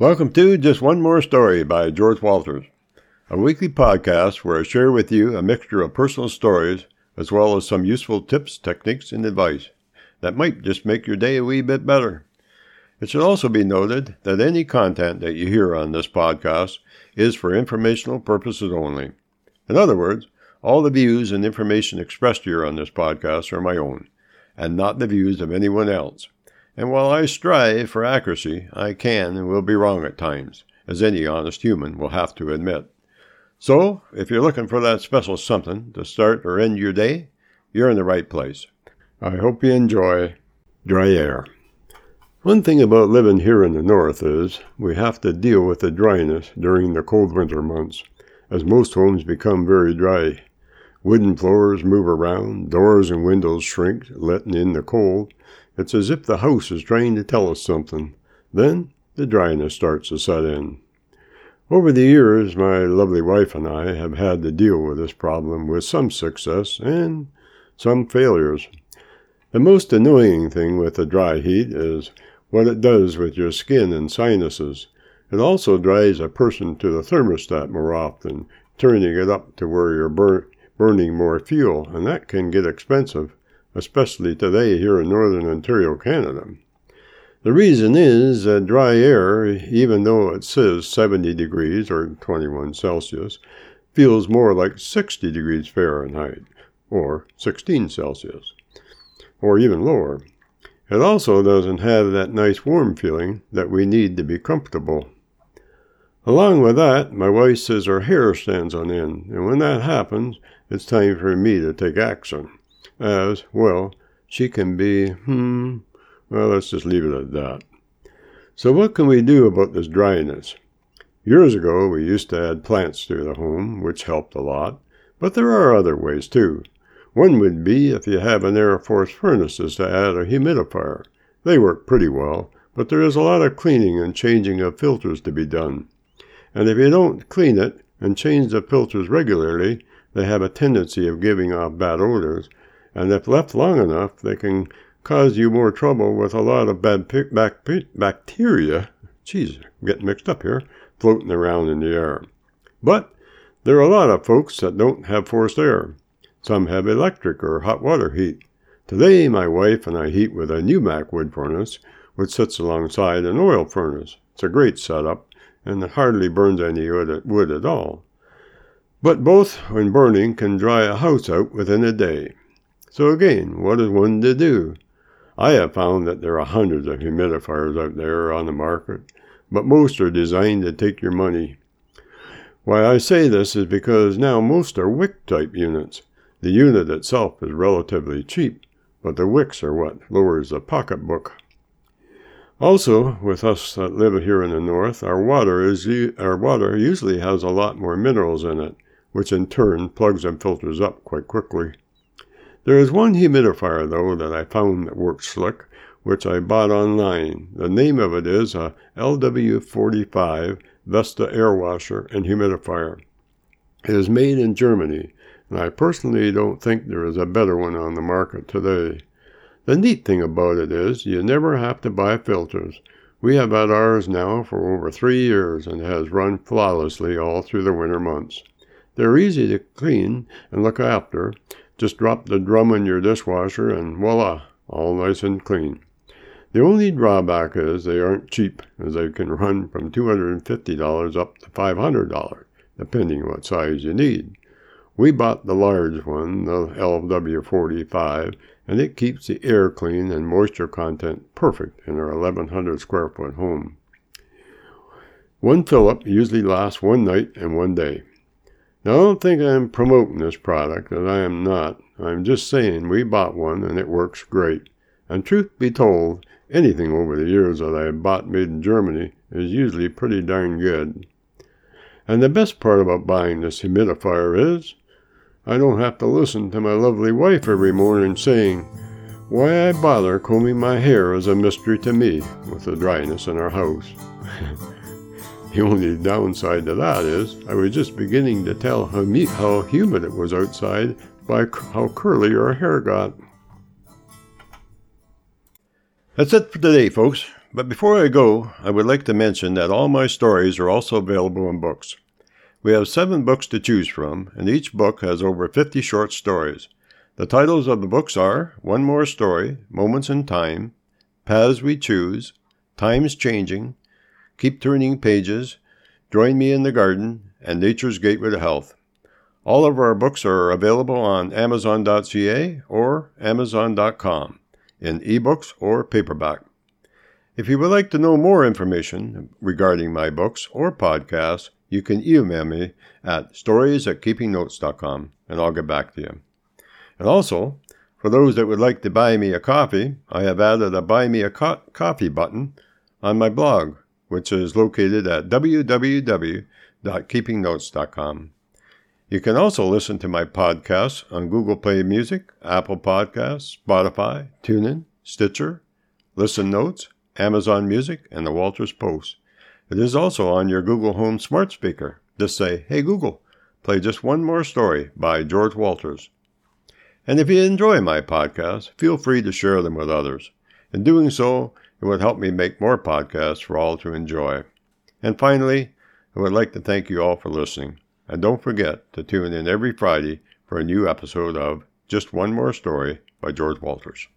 Welcome to Just One More Story by George Walters, a weekly podcast where I share with you a mixture of personal stories as well as some useful tips, techniques, and advice that might just make your day a wee bit better. It should also be noted that any content that you hear on this podcast is for informational purposes only. In other words, all the views and information expressed here on this podcast are my own, and not the views of anyone else. And while I strive for accuracy, I can and will be wrong at times, as any honest human will have to admit. So, if you're looking for that special something to start or end your day, you're in the right place. I hope you enjoy dry air. One thing about living here in the north is we have to deal with the dryness during the cold winter months, as most homes become very dry. Wooden floors move around, doors and windows shrink, letting in the cold. It's as if the house is trying to tell us something. Then the dryness starts to set in. Over the years, my lovely wife and I have had to deal with this problem with some success and some failures. The most annoying thing with the dry heat is what it does with your skin and sinuses. It also drives a person to the thermostat more often, turning it up to where you're burning more fuel, and that can get expensive, especially today here in Northern Ontario, Canada. The reason is that dry air, even though it says 70 degrees or 21 Celsius, feels more like 60 degrees Fahrenheit or 16 Celsius, or even lower. It also doesn't have that nice warm feeling that we need to be comfortable. Along with that, my wife says her hair stands on end, and when that happens, it's time for me to take action. As, well, she can be, well, let's just leave it at that. So what can we do about this dryness? Years ago, we used to add plants to the home, which helped a lot, but there are other ways too. One would be if you have an air force furnace is to add a humidifier. They work pretty well, but there is a lot of cleaning and changing of filters to be done. And if you don't clean it and change the filters regularly, they have a tendency of giving off bad odors, and if left long enough, they can cause you more trouble with a lot of bad bacteria, floating around in the air. But there are a lot of folks that don't have forced air. Some have electric or hot water heat. Today, my wife and I heat with a Numac wood furnace, which sits alongside an oil furnace. It's a great setup, and it hardly burns any wood at all. But both, when burning, can dry a house out within a day. So again, what is one to do? I have found that there are hundreds of humidifiers out there on the market, but most are designed to take your money. Why I say this is because now most are wick-type units. The unit itself is relatively cheap, but the wicks are what lowers the pocketbook. Also, with us that live here in the north, our water usually has a lot more minerals in it, which in turn plugs and filters up quite quickly. There is one humidifier, though, that I found that works slick, which I bought online. The name of it is a LW45 Vesta Air Washer and Humidifier. It is made in Germany, and I personally don't think there is a better one on the market today. The neat thing about it is you never have to buy filters. We have had ours now for over 3 years, and it has run flawlessly all through the winter months. They're easy to clean and look after. Just drop the drum in your dishwasher and voila, all nice and clean. The only drawback is they aren't cheap, as they can run from $250 up to $500, depending what size you need. We bought the large one, the LW45, and it keeps the air clean and moisture content perfect in our 1,100 square foot home. One fill-up usually lasts one night and one day. Now, I don't think I'm promoting this product, as I am not. I'm just saying we bought one and it works great. And truth be told, anything over the years that I have bought made in Germany is usually pretty darn good. And the best part about buying this humidifier is, I don't have to listen to my lovely wife every morning saying, why I bother combing my hair is a mystery to me with the dryness in our house. The only downside to that is I was just beginning to tell how humid it was outside by how curly our hair got. That's it for today, folks. But before I go, I would like to mention that all my stories are also available in books. We have 7 books to choose from, and each book has over 50 short stories. The titles of the books are One More Story, Moments in Time, Paths We Choose, Time's Changing, Keep Turning Pages, Join Me in the Garden, and Nature's Gateway to Health. All of our books are available on Amazon.ca or Amazon.com in ebooks or paperback. If you would like to know more information regarding my books or podcasts, you can email me at stories@keepingnotes.com and I'll get back to you. And also, for those that would like to buy me a coffee, I have added a Buy Me a Coffee button on my blog, which is located at www.keepingnotes.com. You can also listen to my podcasts on Google Play Music, Apple Podcasts, Spotify, TuneIn, Stitcher, Listen Notes, Amazon Music, and The Walters Post. It is also on your Google Home smart speaker. Just say, "Hey Google, play just One More Story by George Walters." And if you enjoy my podcasts, feel free to share them with others. In doing so, it would help me make more podcasts for all to enjoy. And finally, I would like to thank you all for listening. And don't forget to tune in every Friday for a new episode of Just One More Story by George Walters.